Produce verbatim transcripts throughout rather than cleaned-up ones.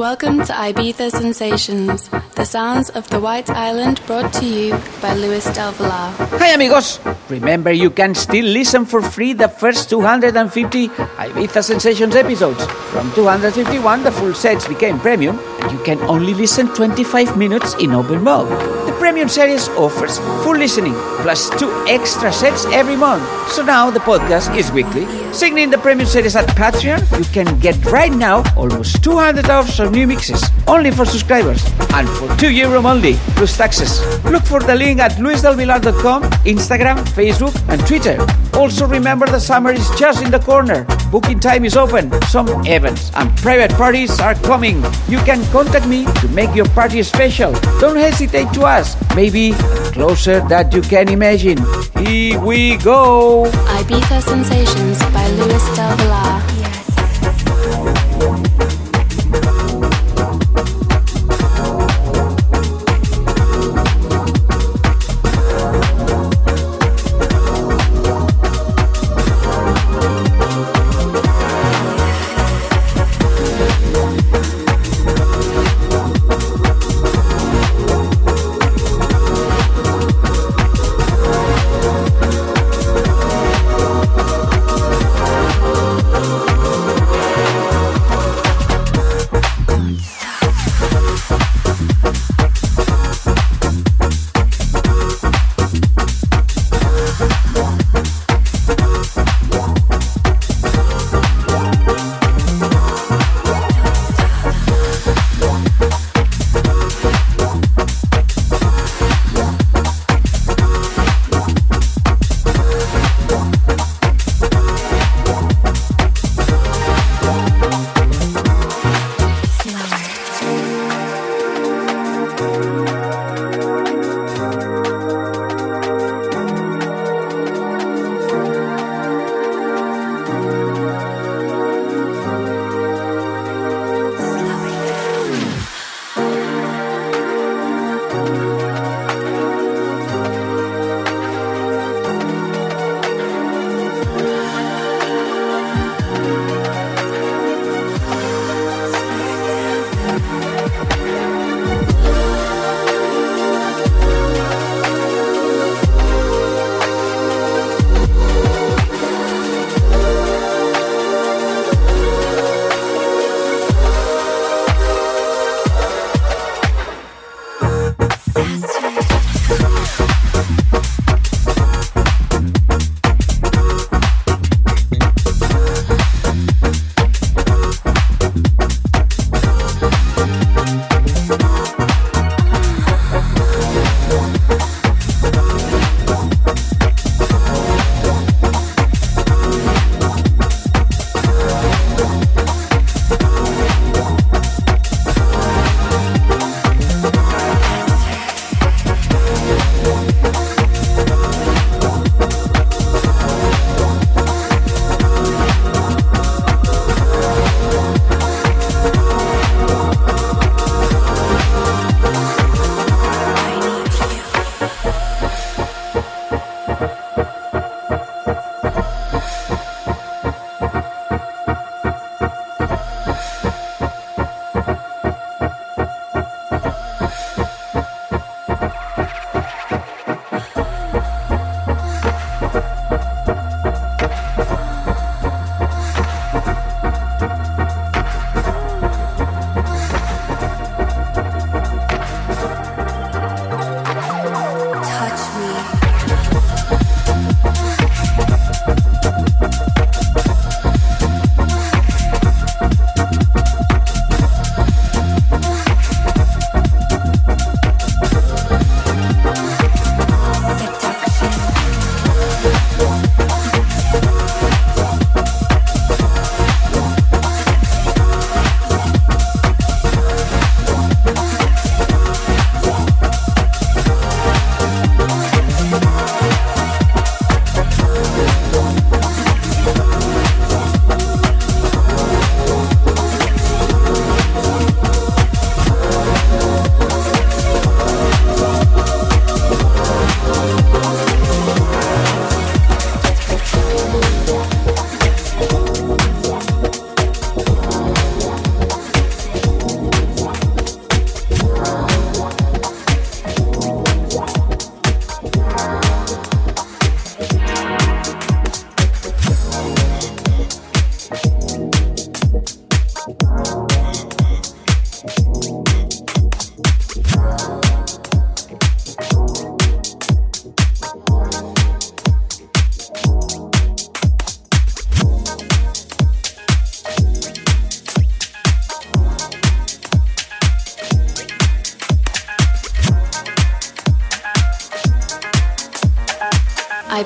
Welcome to Ibiza Sensations, the sounds of the White Island brought to you by Luis del Villar. Hi amigos! Remember you can still listen for free the first two hundred fifty Ibiza Sensations episodes. From two hundred fifty-one the full sets became premium and you can only listen twenty-five minutes in open mode. The premium series offers full listening plus two extra sets every month. So now the podcast is weekly. Signing the premium series at Patreon, you can get right now almost two hundred hours of new mixes, only for subscribers, and for two euro only, plus taxes. Look for the link at luis del villar dot com, Instagram, Facebook, and Twitter. Also remember the summer is just in the corner. Booking time is open, some events and private parties are coming. You can contact me to make your party special. Don't hesitate to ask, maybe closer than you can imagine. Here we go! Ibiza Sensations by Luis del Villar.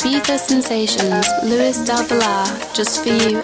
Ibiza Sensations, Luis del Villar, just for you.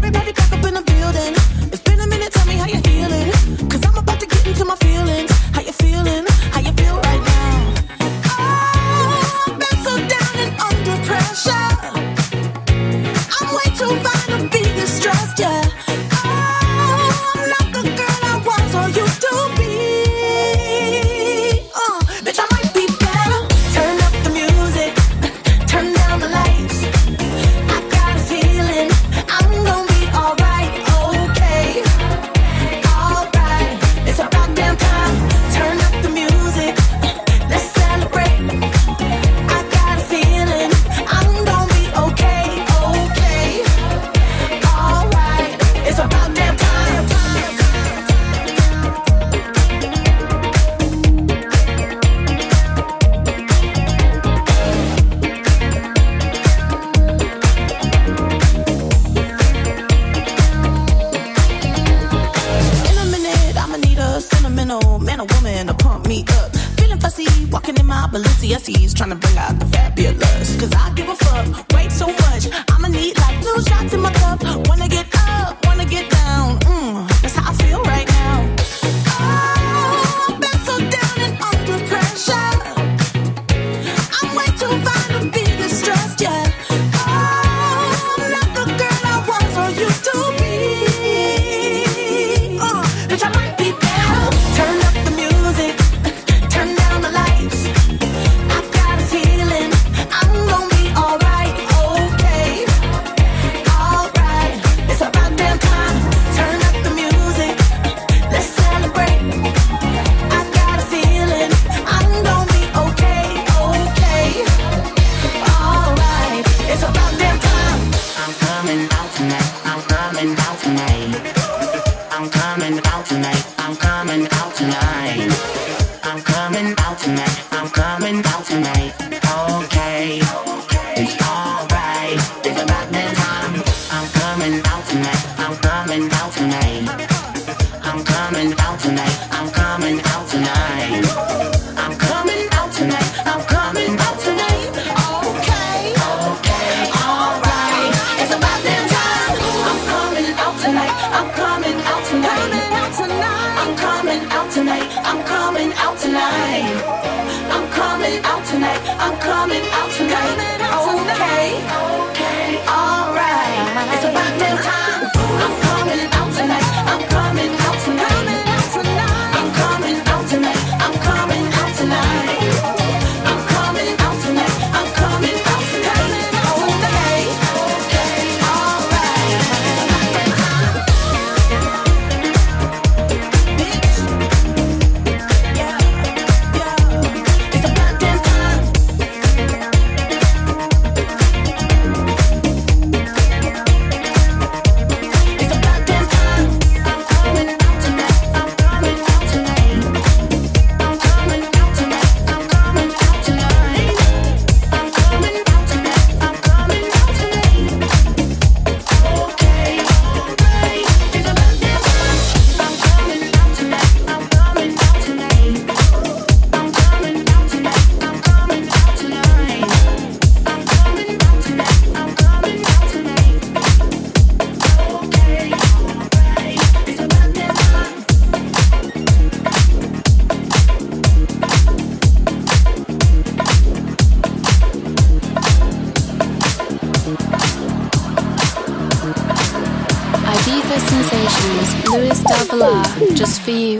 Everybody back up in the building. It's been a minute, tell me how you feeling, 'cause I'm about to get into my feelings. walking in my Balenciennes, trying to bring out the fabulous. Cause I give a fuck, way so much. I'ma need like two shots in my cup. Wanna get up, wanna get down. Mm, that's how I feel right now. Oh, I've been so down and under pressure. I'm way too fine to be distressed, yeah. Oh, I'm not the girl I was or used to be. Uh, bitch, I might be better. Turn up the music, turn down the lights. I got a feeling I'm gonna be alright, okay. Alright, it's about damn time. Turn up the music, let's celebrate. I got a feeling I'm gonna be okay, okay. Alright, it's about damn time. I'm coming out tonight, I'm coming out tonight. I'm coming out tonight, I'm coming out tonight. I'm coming out tonight, I'm coming out tonight. Okay, it's alright, it's about damn time. I'm coming out tonight, I'm coming out tonight. I'm coming out tonight, I'm coming out tonight. I'm coming out tonight, I'm coming out tonight. Okay, okay, alright, it's about damn time. I'm coming out tonight, I'm coming out tonight. I'm coming out tonight, I'm coming out tonight. I'm coming out tonight, I'm coming out tonight. Okay, okay, alright, it's about damn time. I'm coming out tonight, I'm coming out tonight. I'm coming out tonight, I'm coming out tonight. I'm coming out tonight, I'm coming out tonight. Okay, okay, alright, it's about damn time. It's about damn time. It's about damn time. I'm coming out tonight. I'm coming out tonight. I'm coming out tonight. I'm coming out tonight. I'm coming out tonight. I'm coming out tonight. Okay, alright, it's about damn time. I'm coming out tonight. I'm coming out tonight. I'm coming out tonight. I'm coming out tonight. I'm coming out tonight. I'm coming out tonight. Okay, alright, it's about damn time. Ibiza Sensations, Luis del Villar, just for you.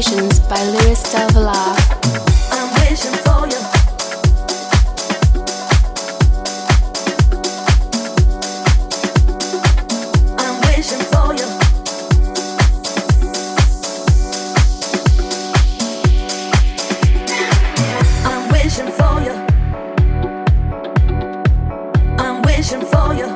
Sensations by Luis del Villar. I'm wishing for you. I'm wishing for you. I'm wishing for you. I'm wishing for you. I'm wishing for you.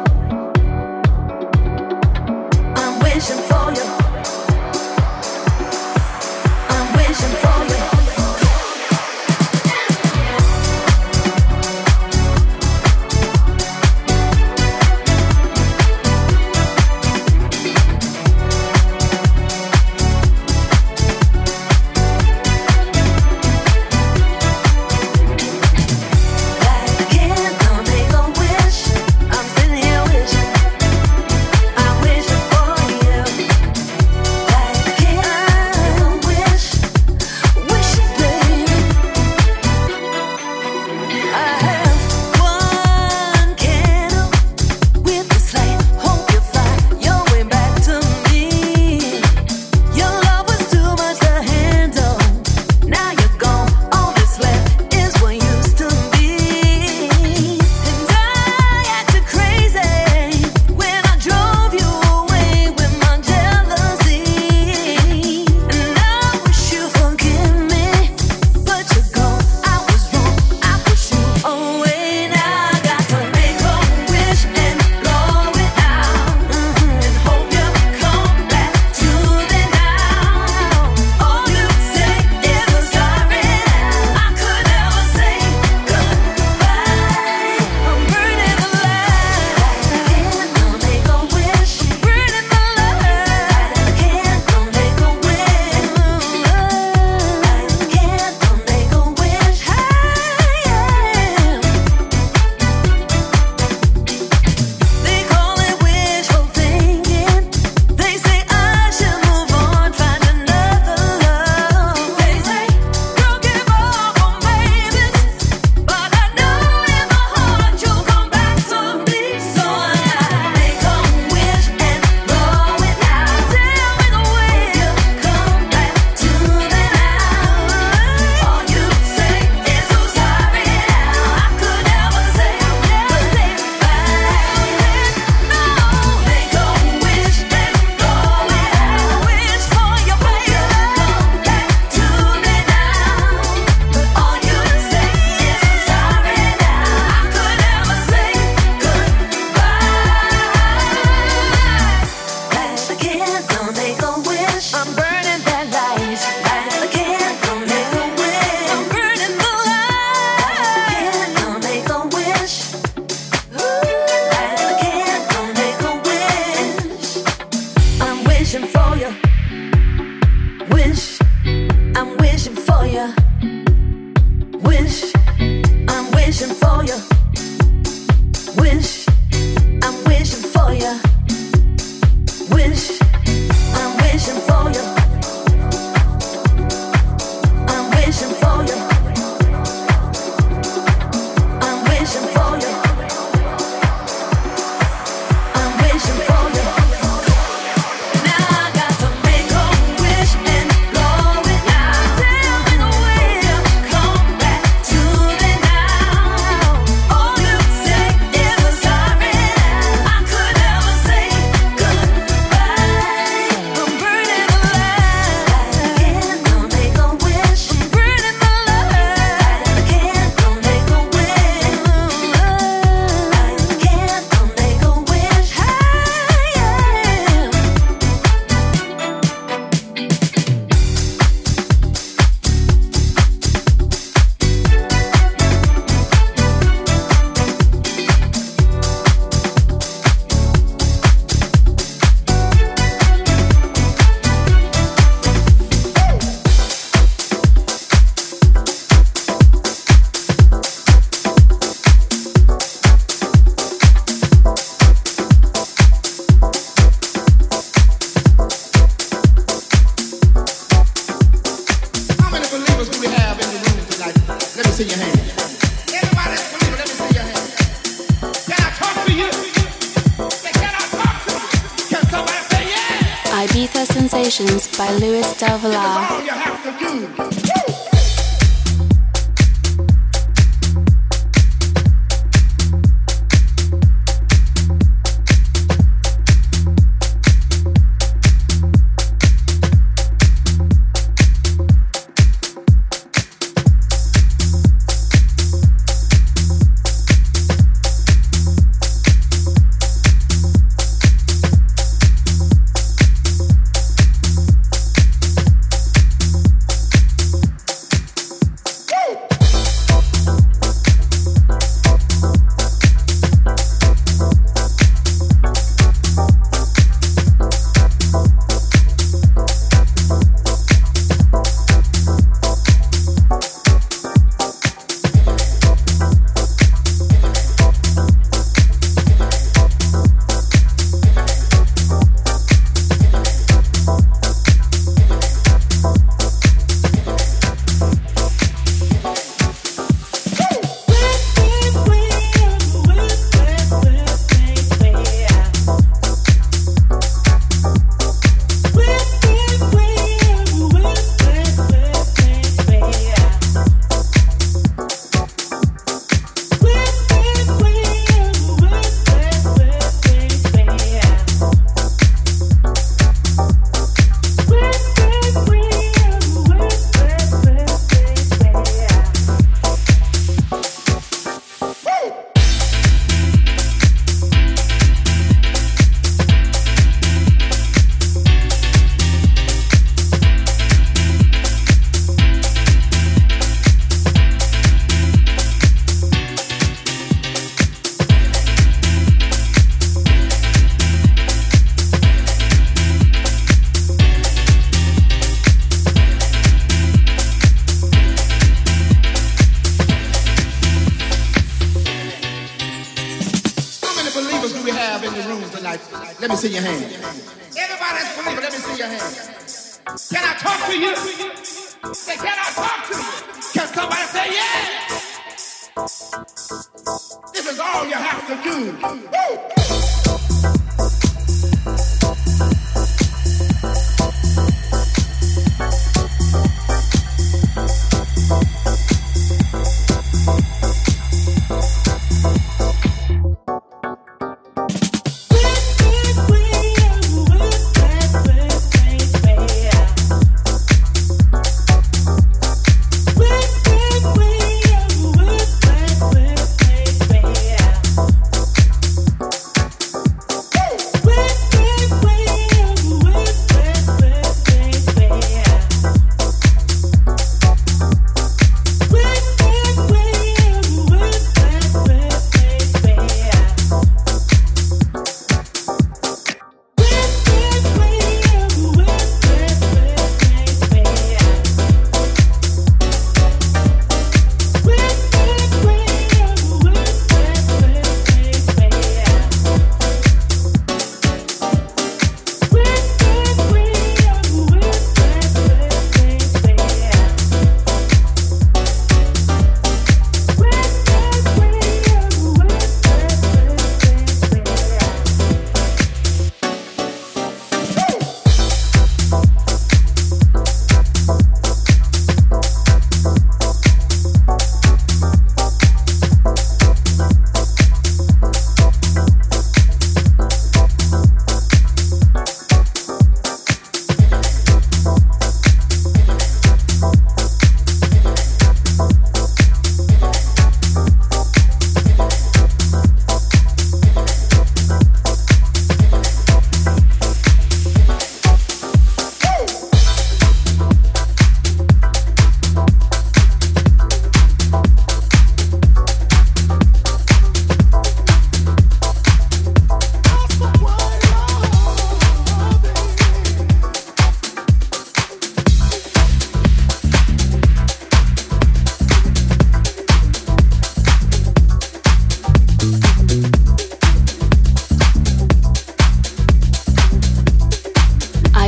Sensations by Luis del Villar.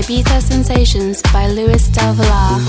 Ibiza Sensations by Luis del Villar.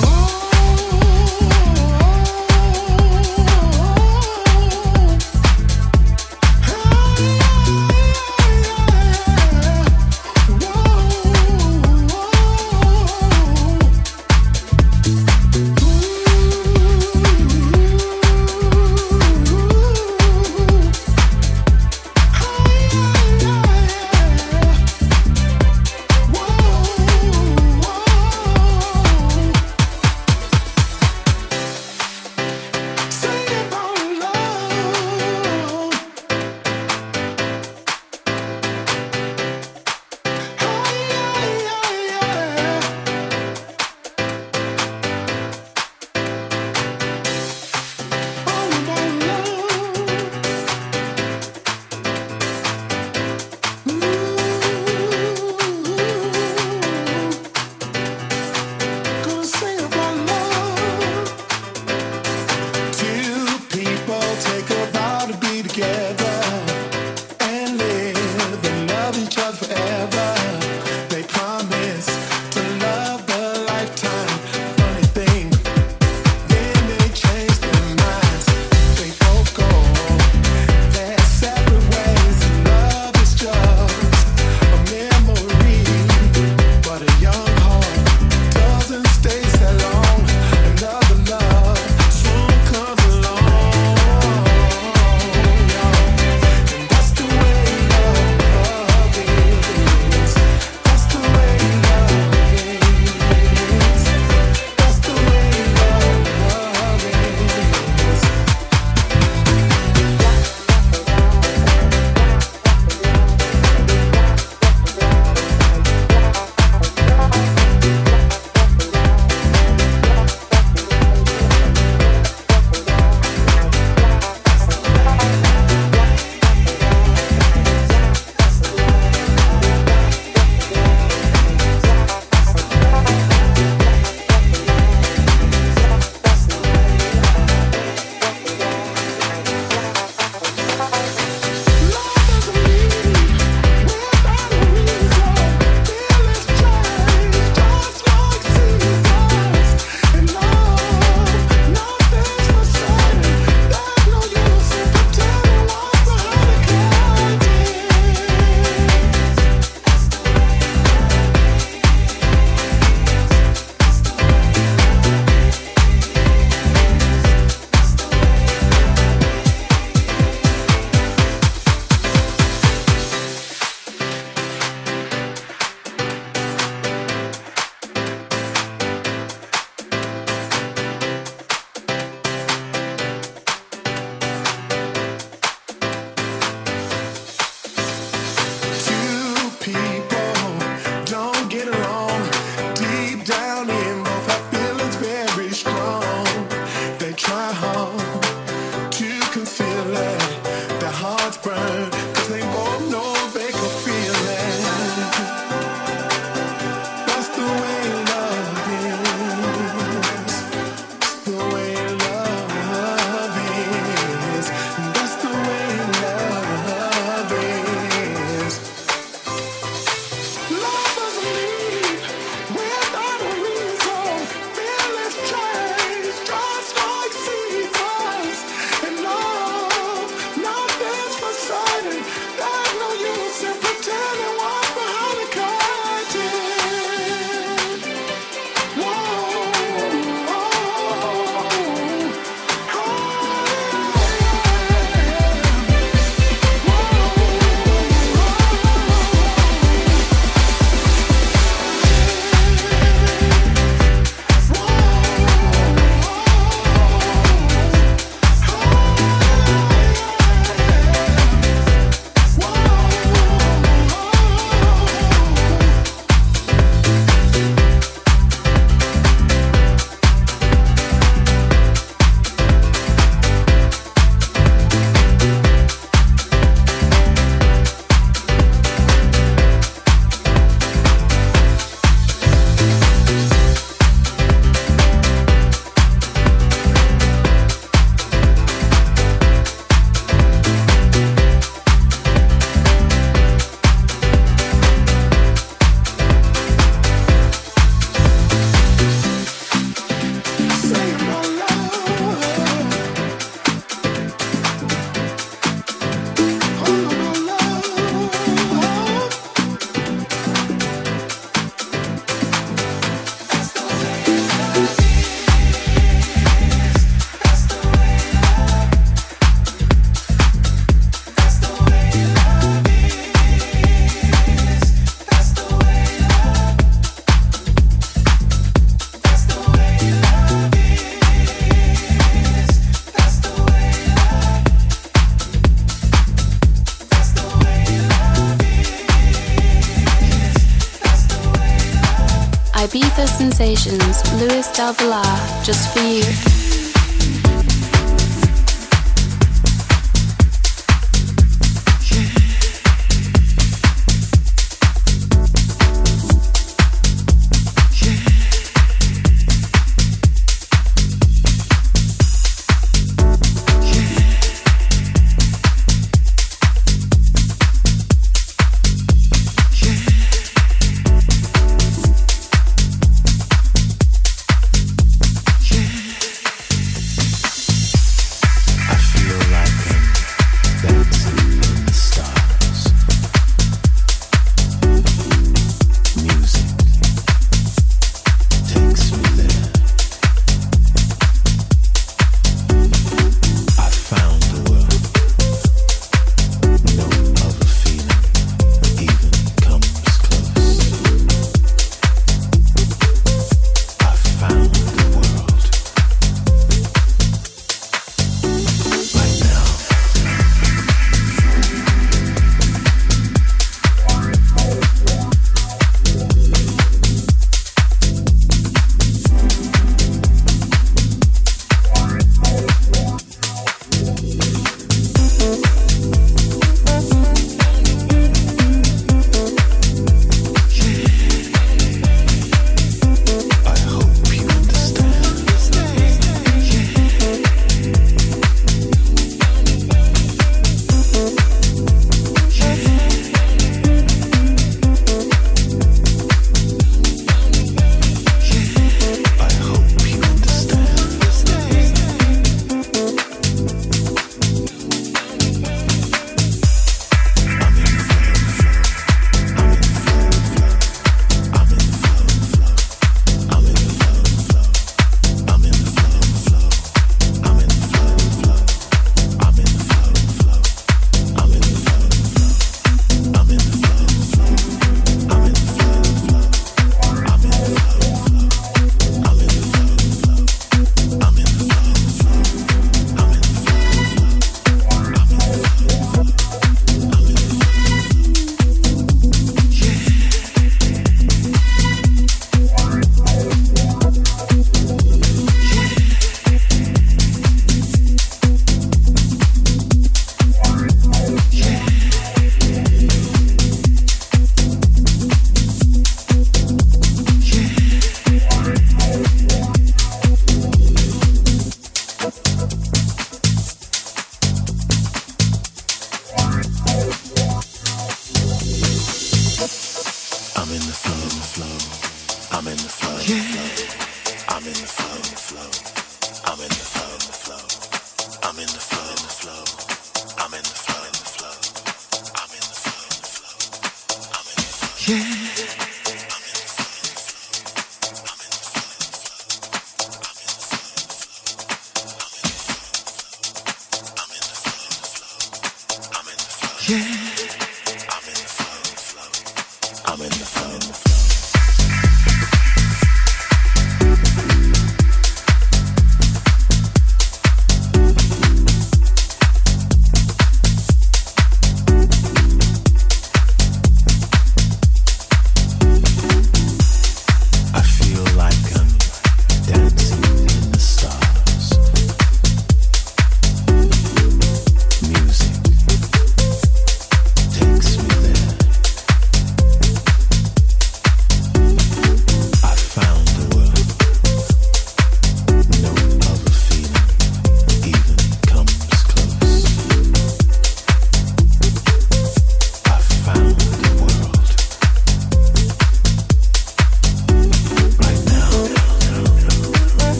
Ibiza Sensations, Luis del Villar, just for you.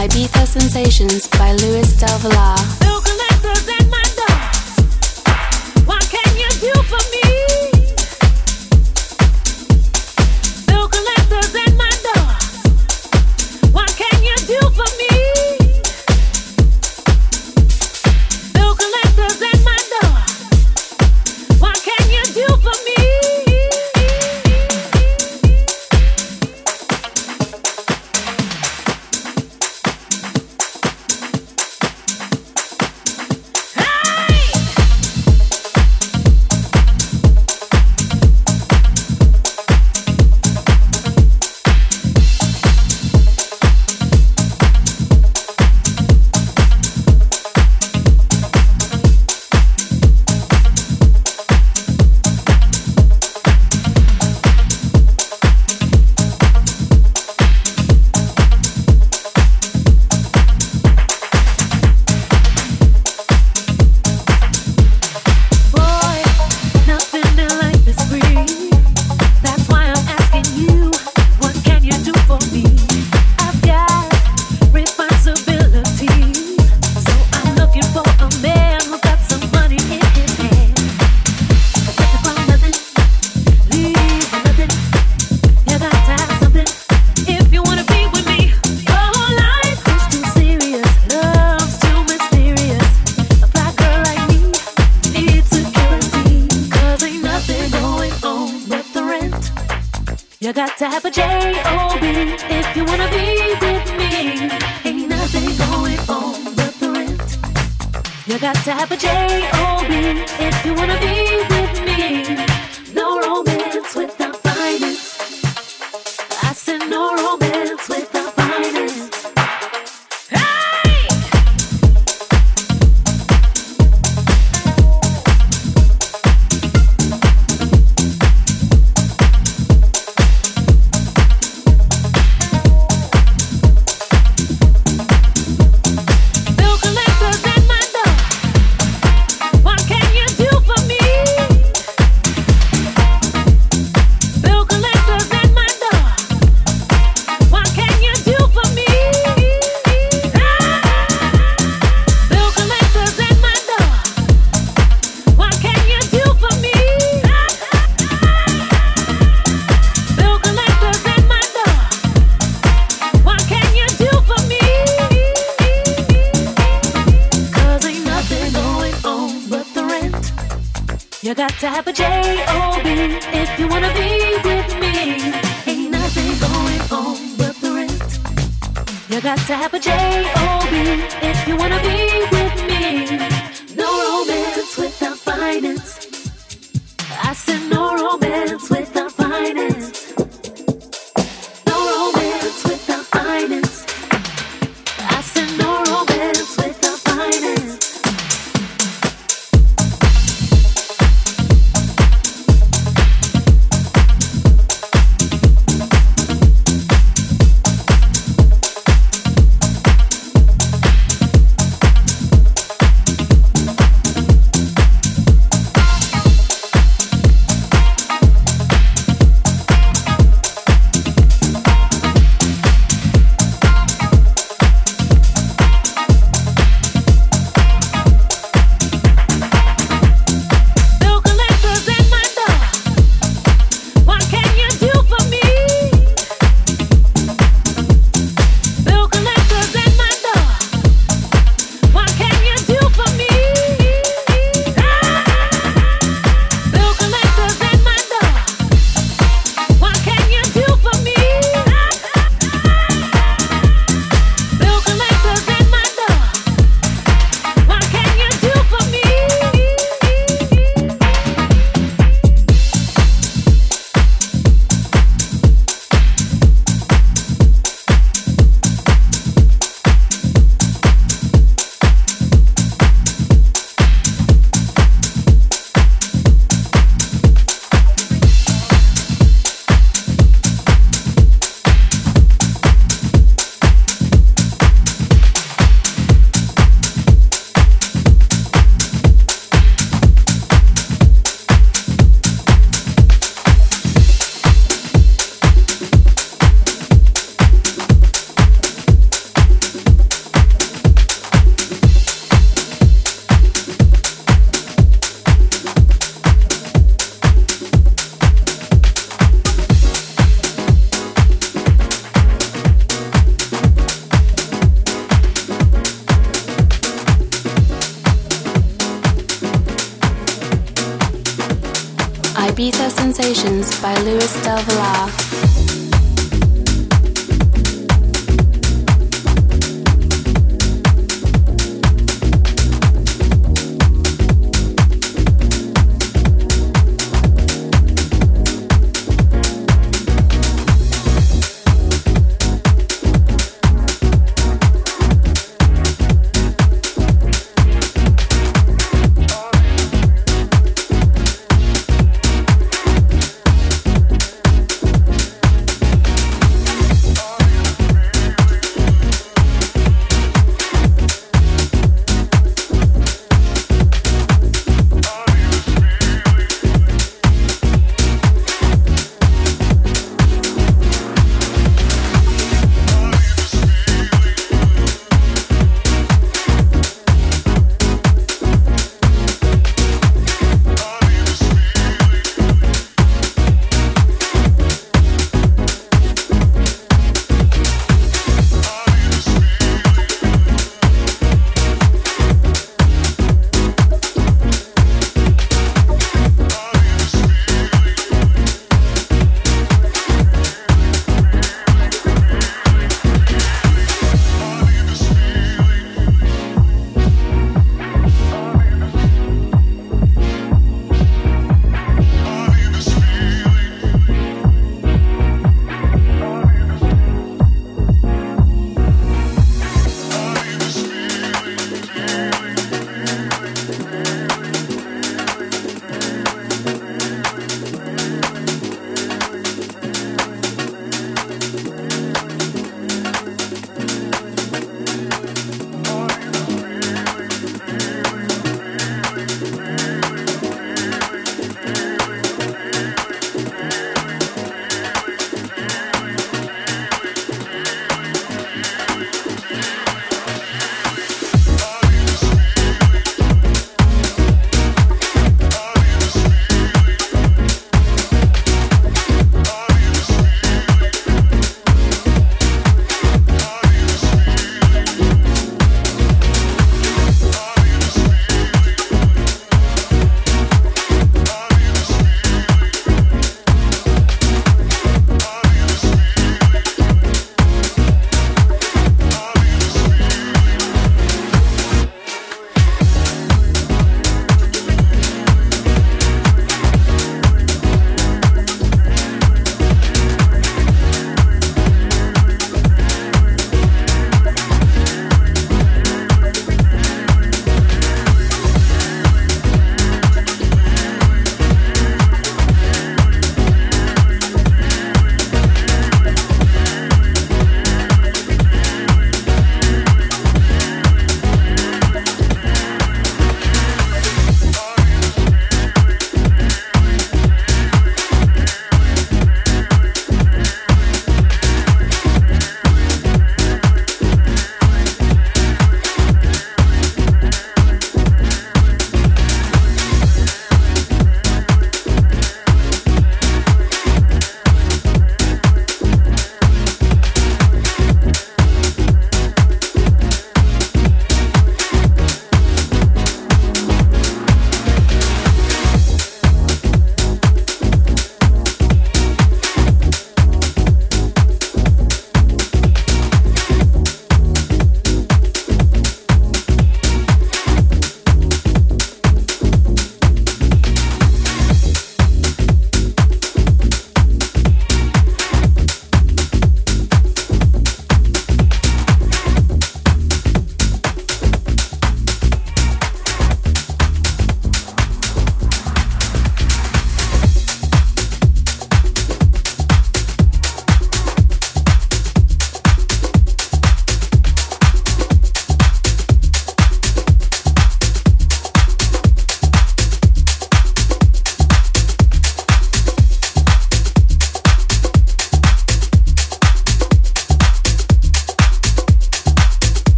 Ibiza Sensations by Luis del Villar. Bill collectors and my dogs, what can you do for me? Bill collectors and my dogs, what can you do for me? Bill collectors and my dogs, what can you do for me? Ibiza Sensations by Luis del Villar.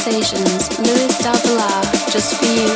Sensations, Luis del Villar, just for you.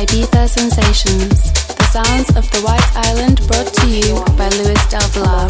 Ibiza Sensations, the sounds of the White Island brought to you by Luis del Villar.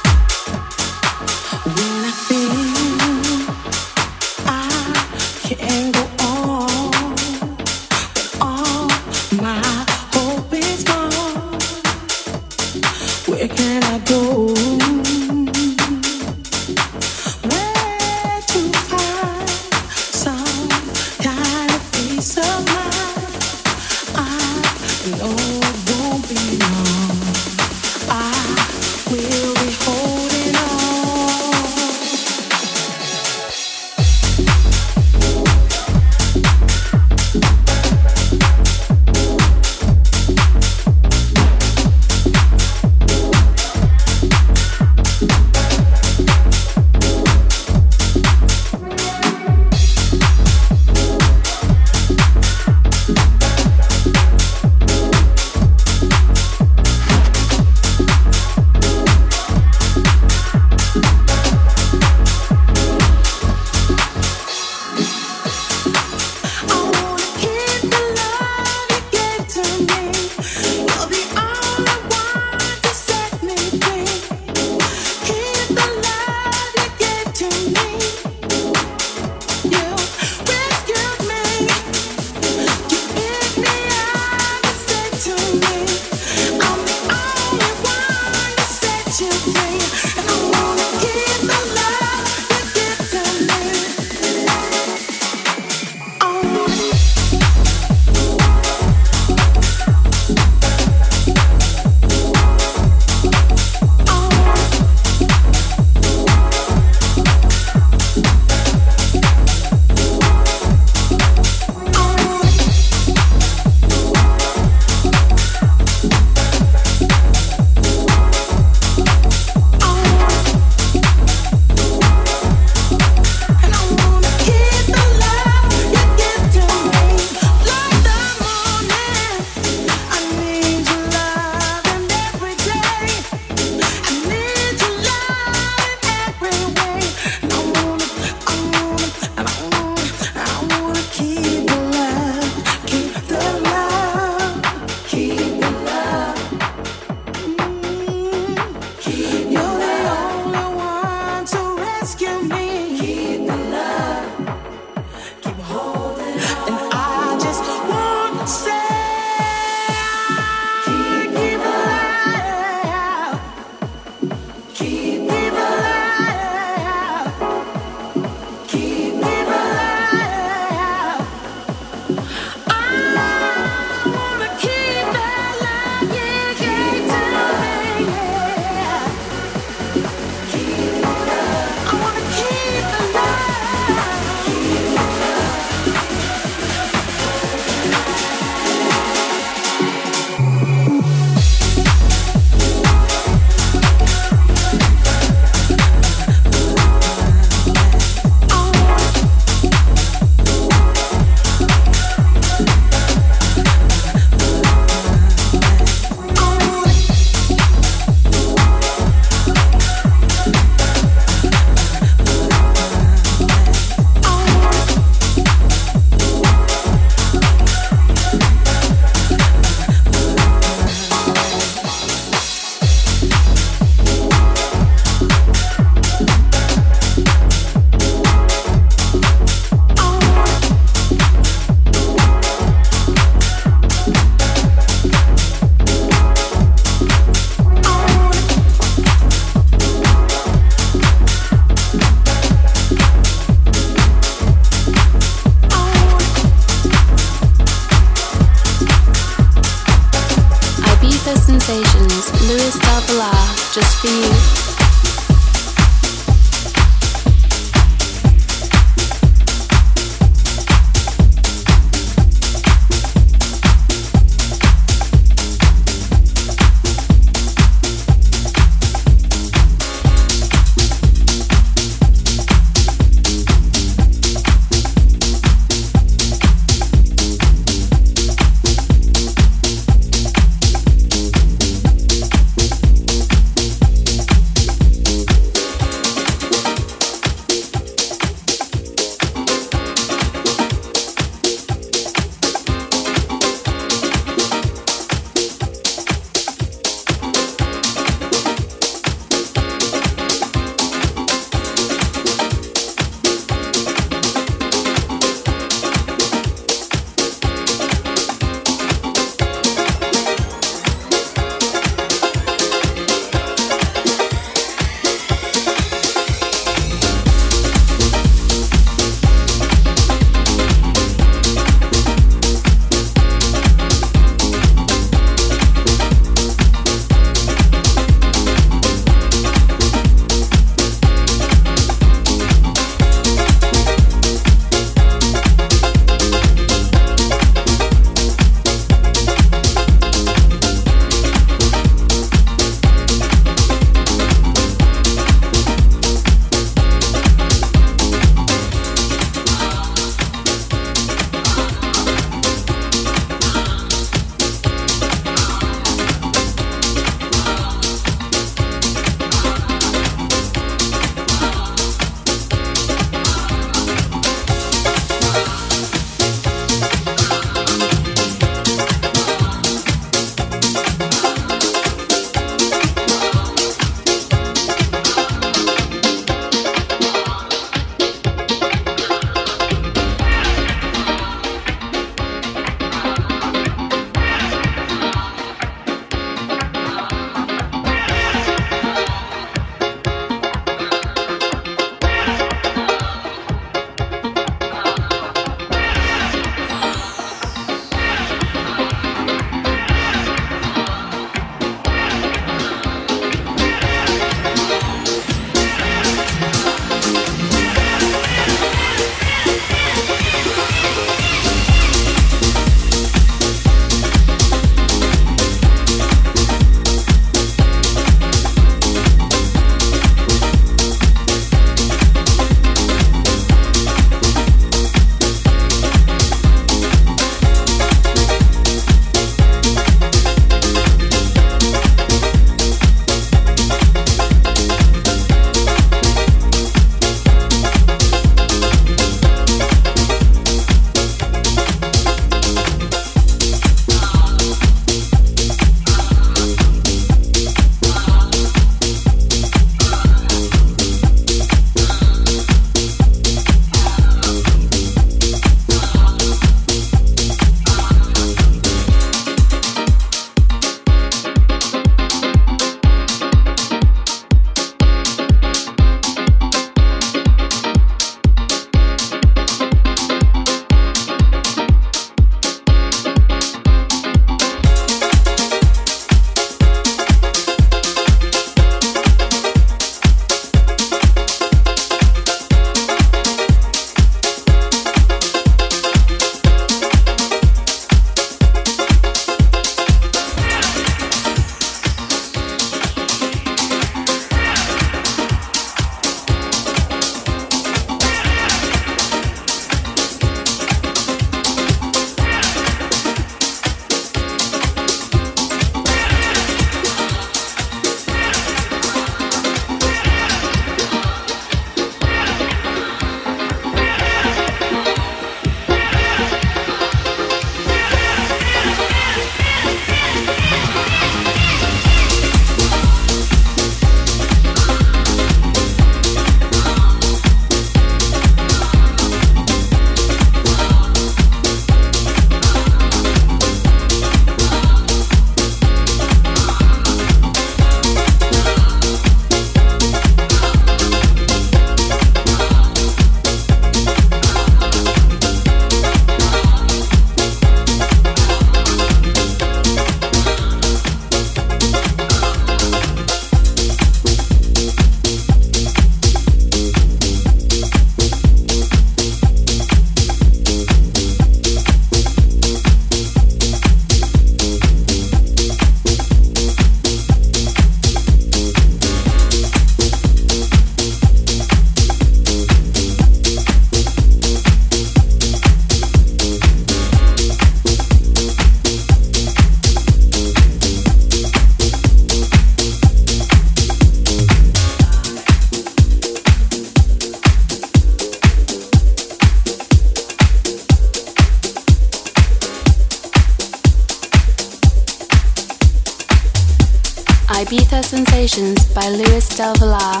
Ibiza Sensations by Luis del Villar.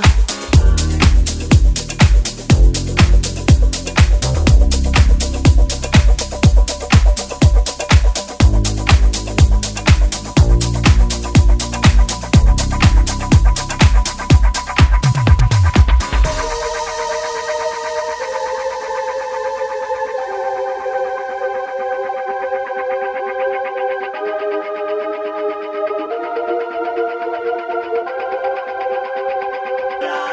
Yeah.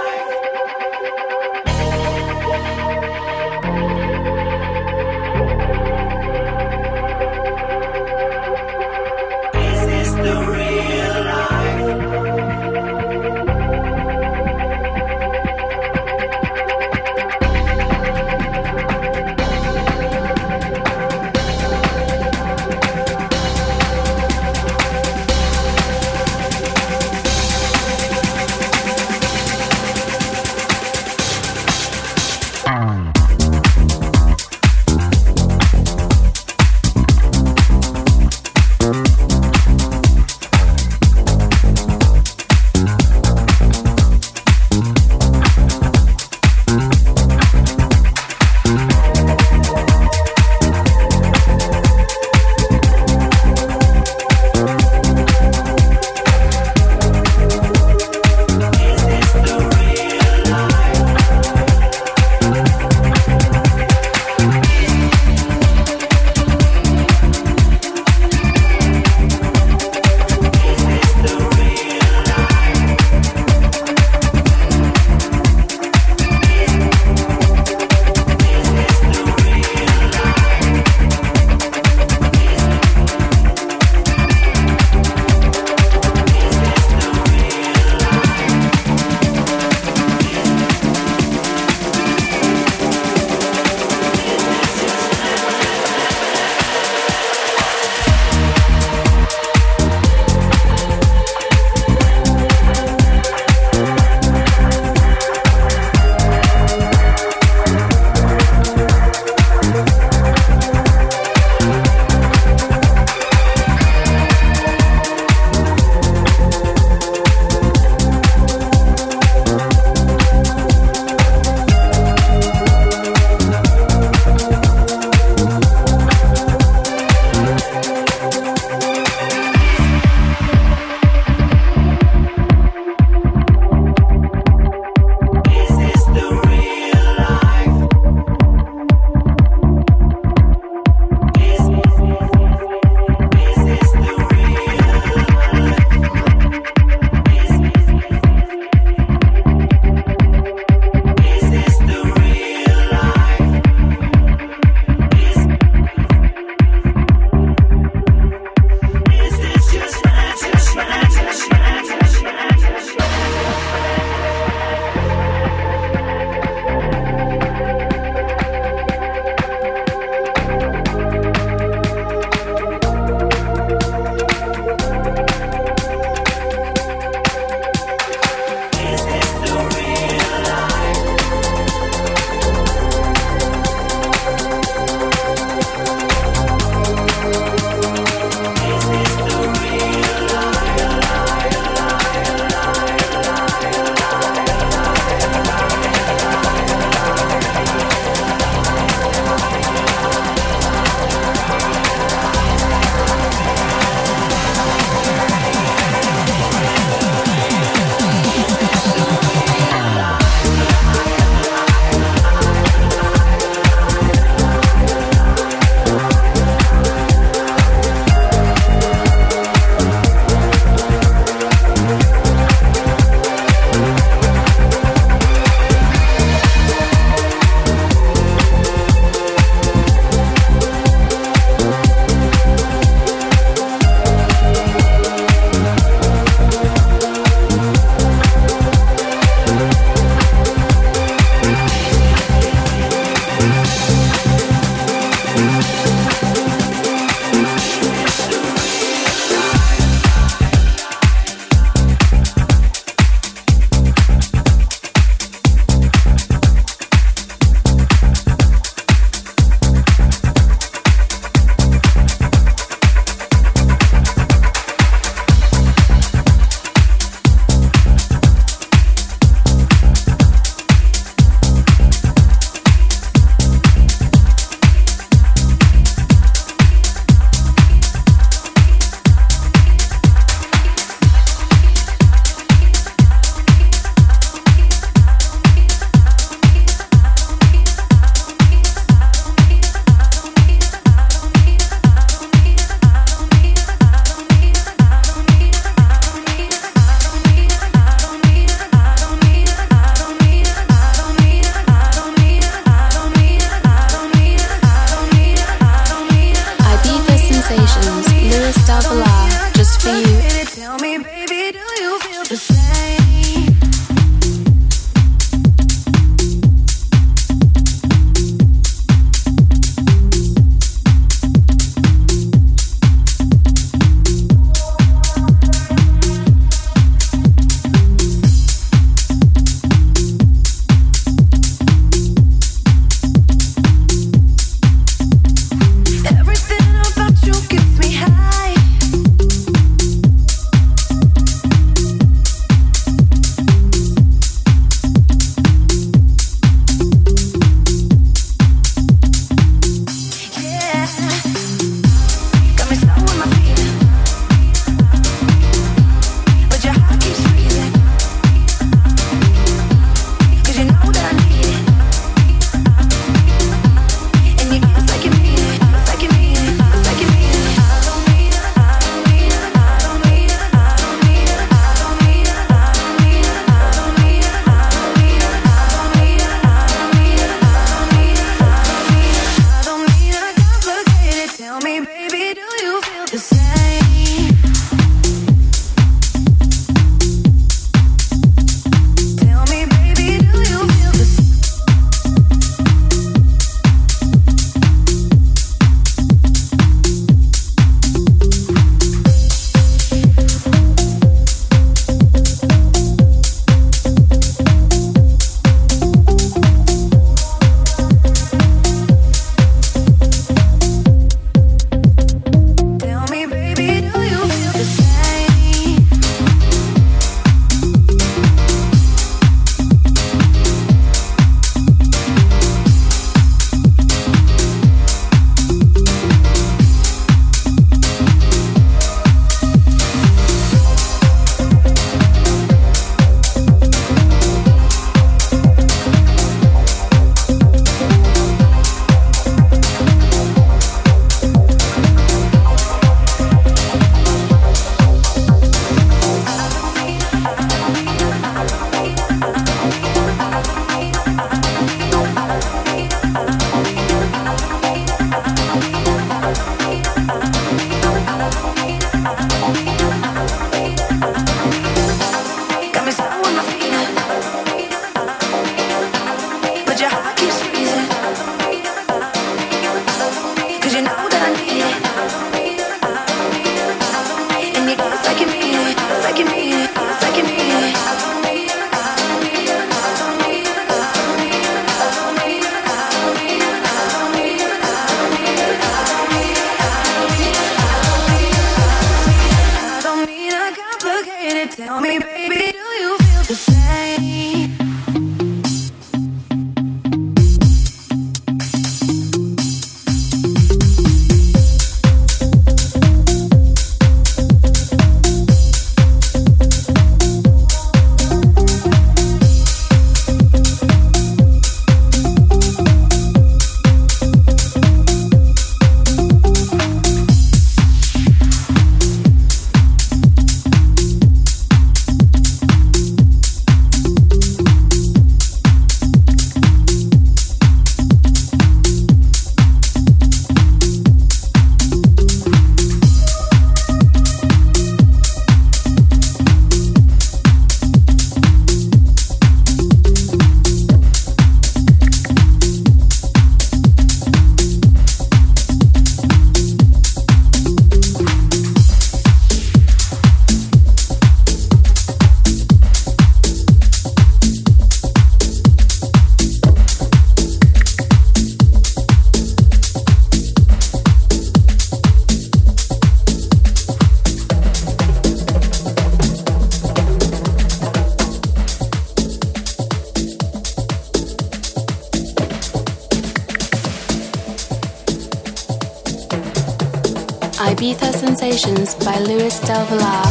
Ibiza Sensations by Luis del Villar.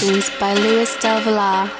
Sensations by Luis del Villar.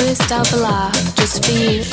Luis del Villar, just for you.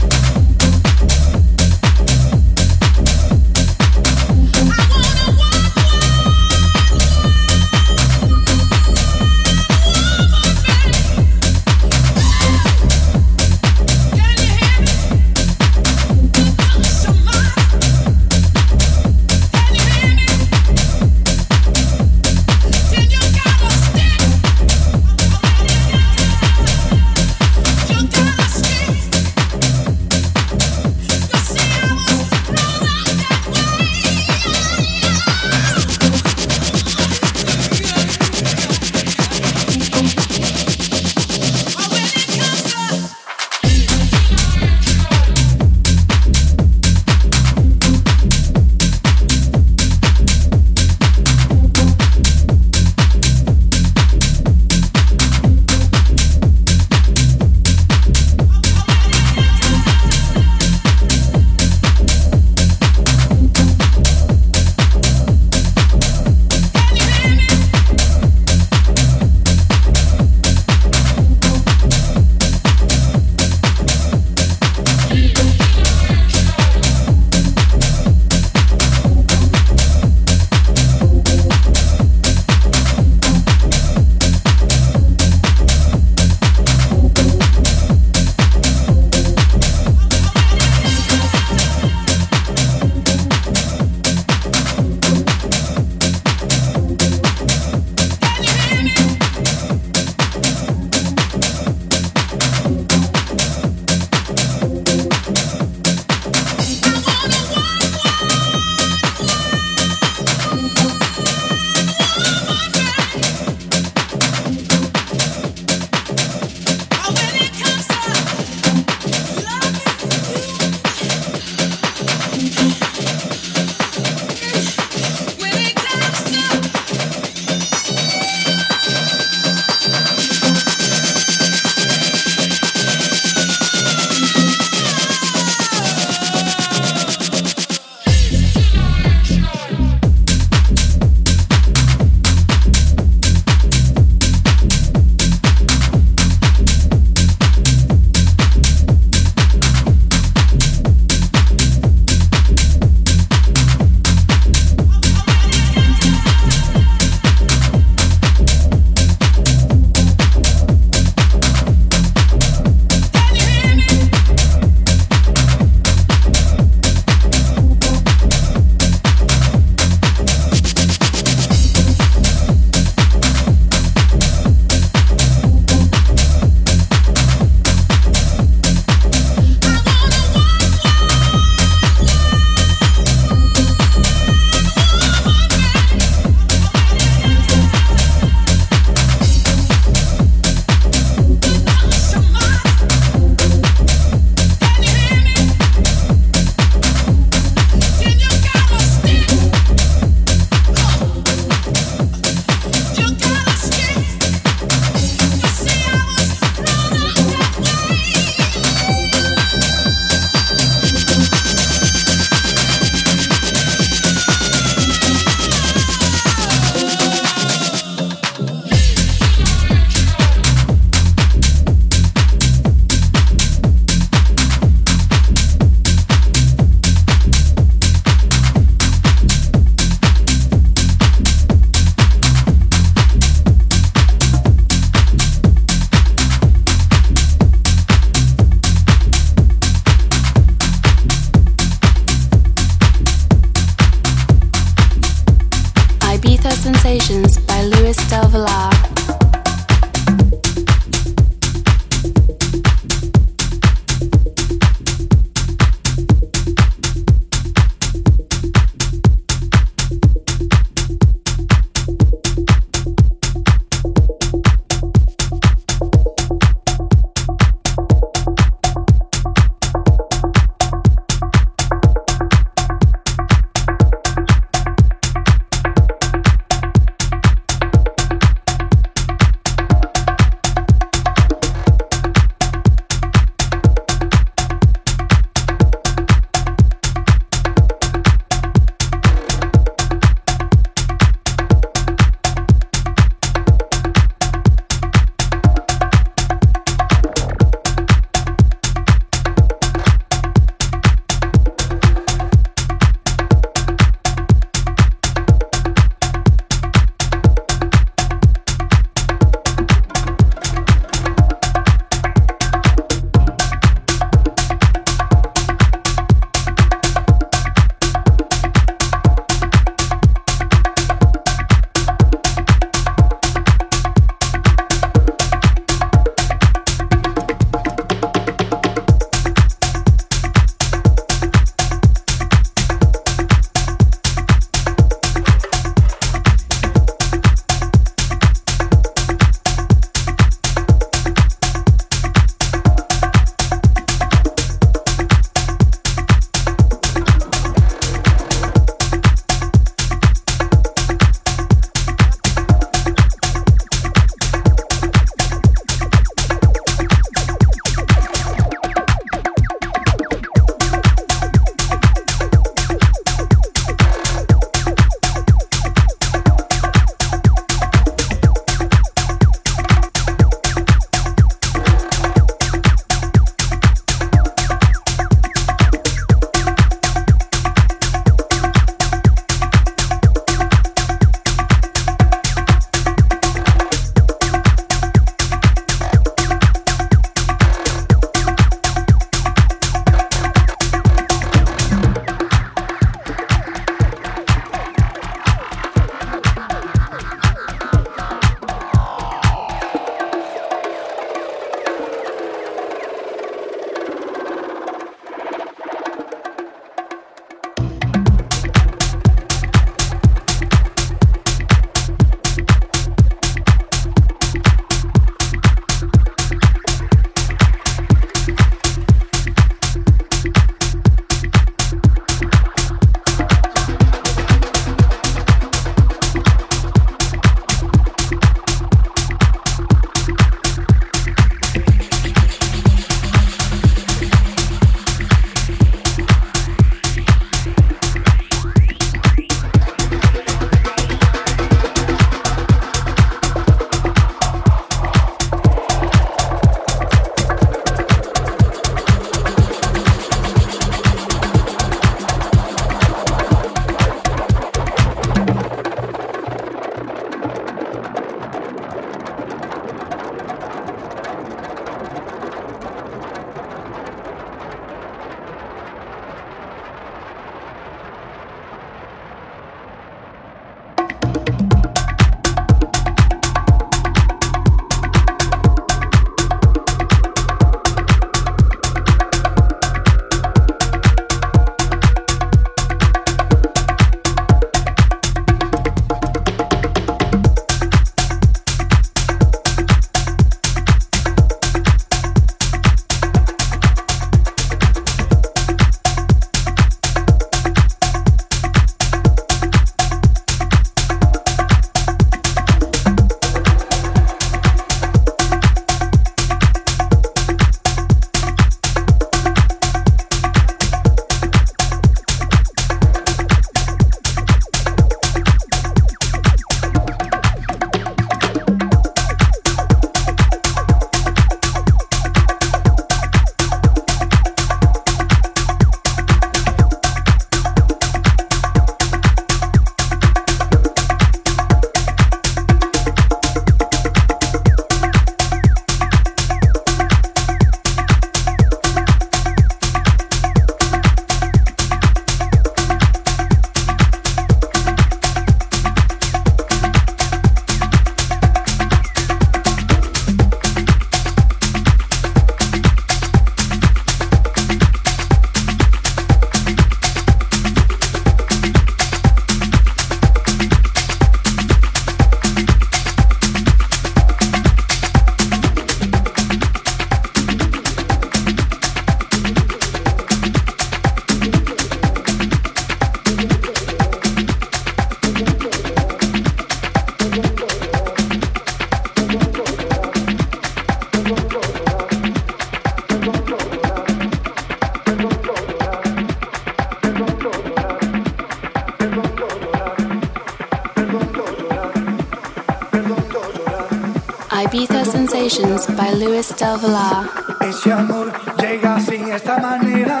Sensations by Luis del Villar. Ese amor llega así, esta manera,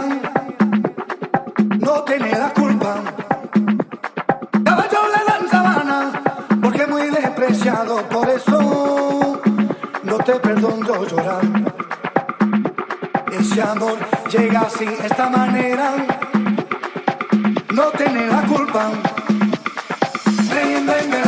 no tiene la culpa. Caballo le dan sabana, porque es muy despreciado, por eso no te perdono llorar. Ese amor llega así, esta manera, no tiene la culpa. Ven, ven, ven.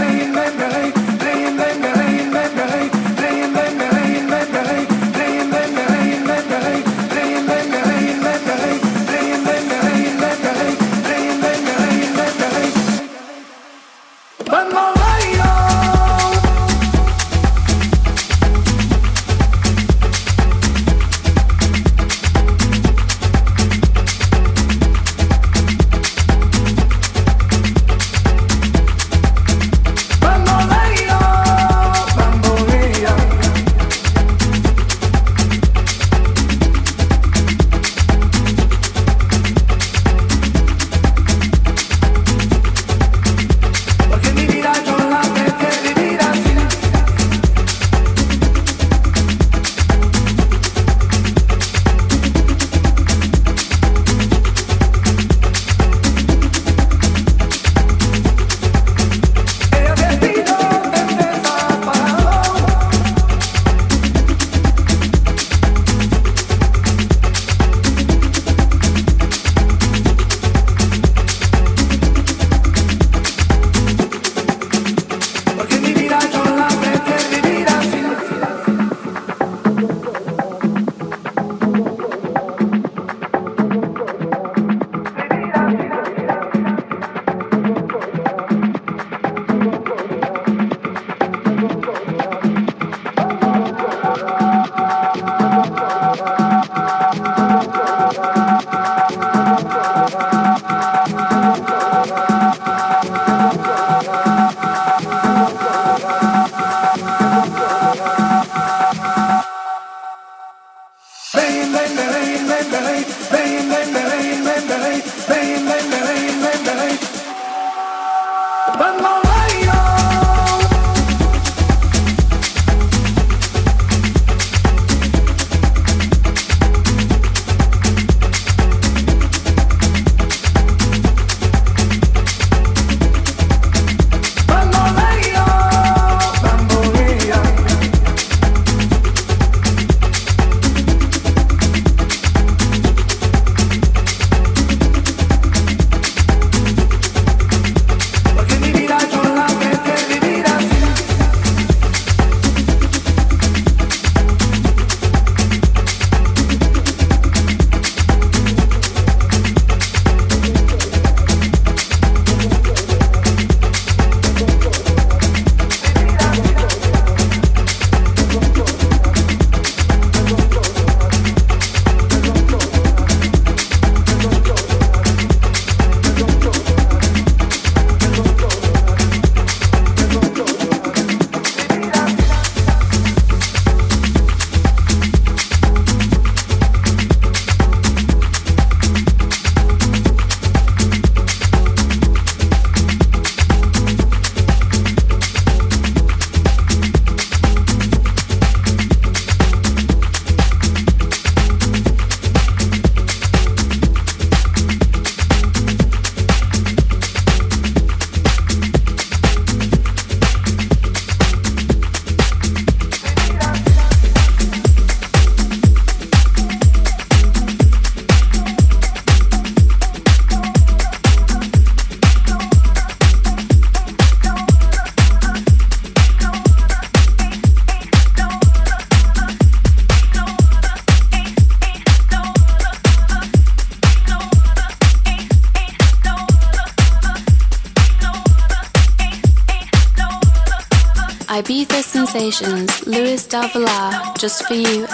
Ibiza Sensations, Luis del Villar, just for you.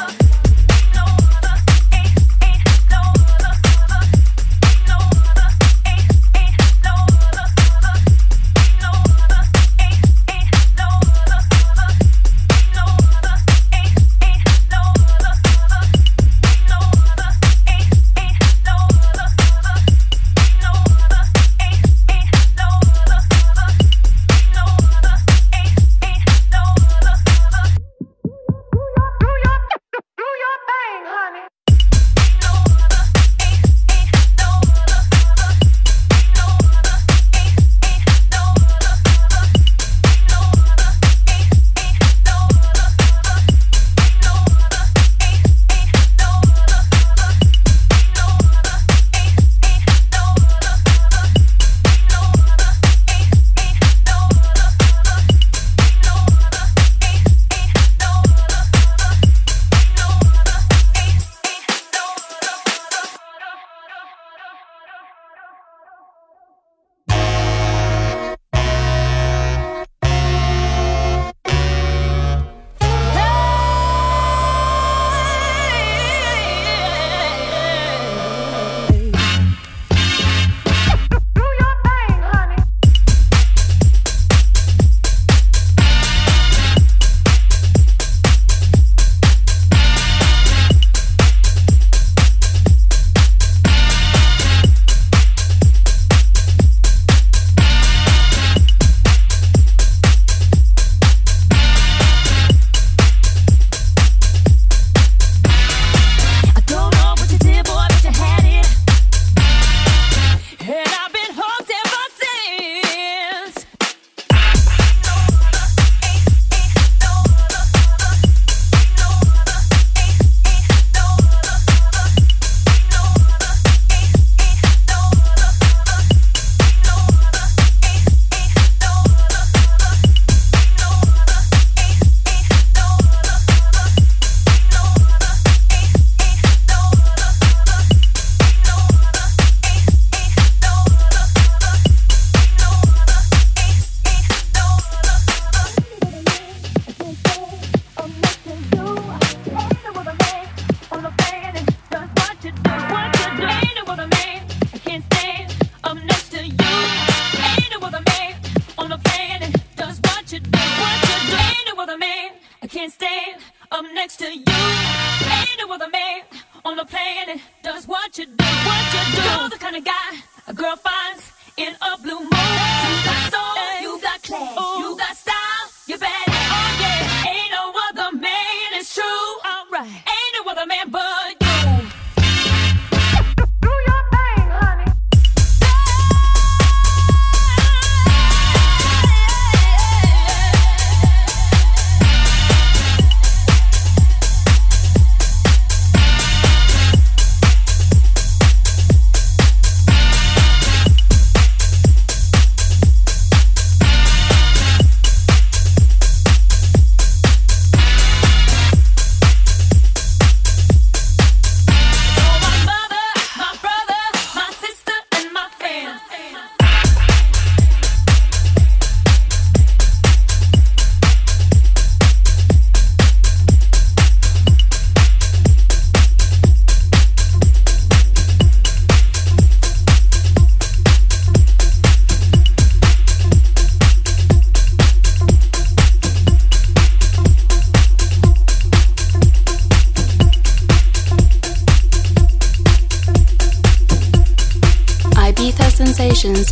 girl finds in a blue moon. You got soul, you got class, you got style, you bad. Oh yeah, ain't no other man, it's true. All right, ain't no other man but you.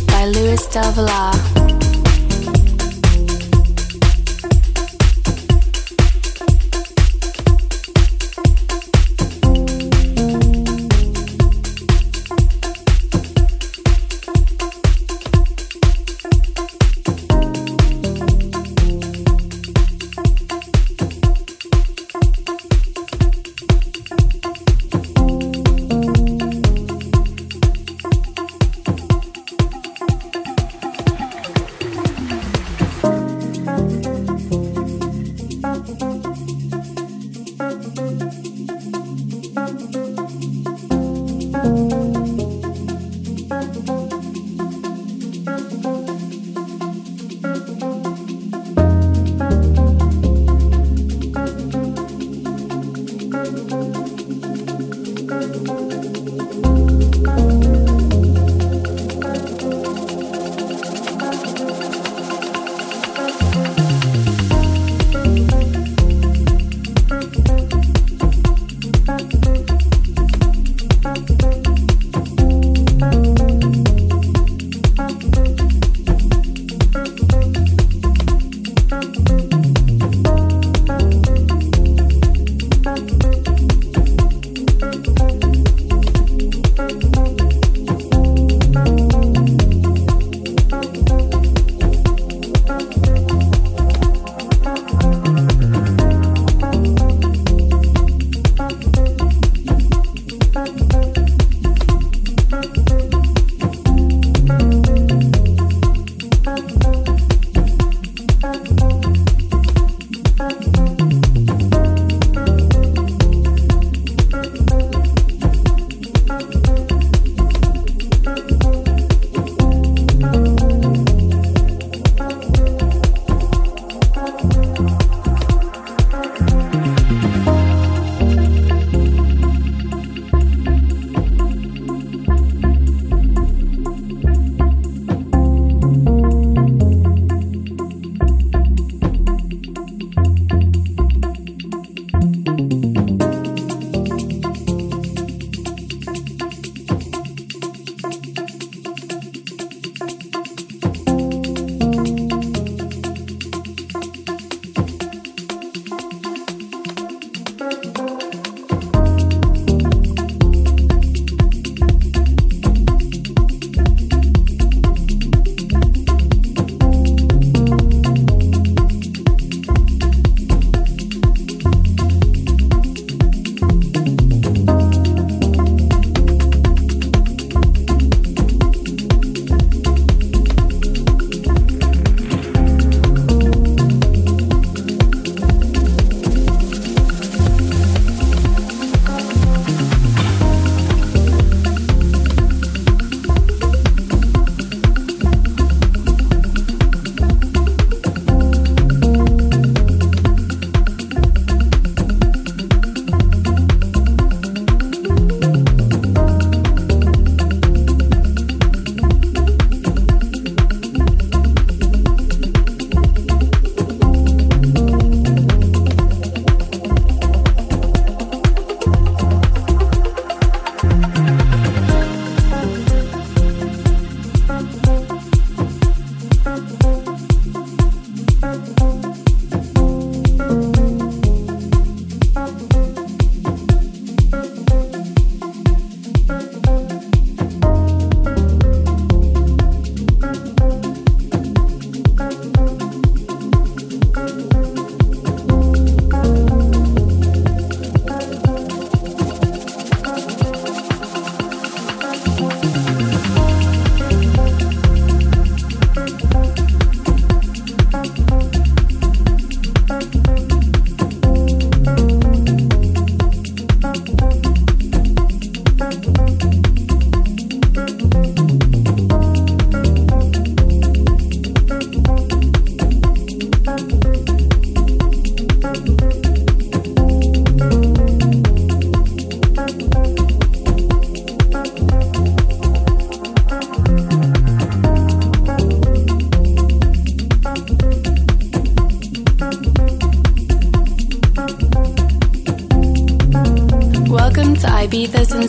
By Luis del Villar.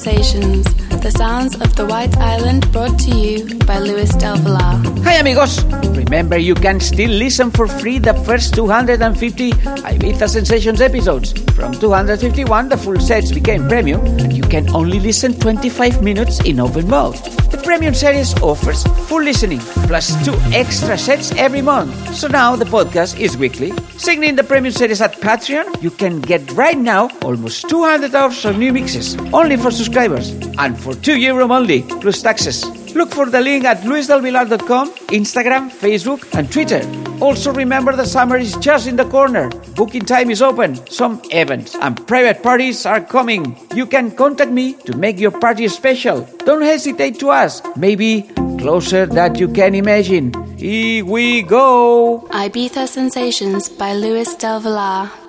Sensations, the sounds of the White Island, brought to you by Luis del Villar. Hi amigos! Remember, you can still listen for free the first two hundred fifty Ibiza Sensations episodes. From two hundred fifty-one, the full sets became premium, and you can only listen twenty-five minutes in open mode. The premium series offers full listening, plus two extra sets every month. So now the podcast is weekly. Signing the premium series at Patreon, you can get right now almost two hundred hours of new mixes, only for subscribers, and for two euro monthly, plus taxes. Look for the link at luis del villar dot com, Instagram, Facebook, and Twitter. Also remember, the summer is just in the corner. Booking time is open. Some events and private parties are coming. You can contact me to make your party special. Don't hesitate to ask. Maybe closer than you can imagine. Here we go. Ibiza Sensations by Luis del Villar.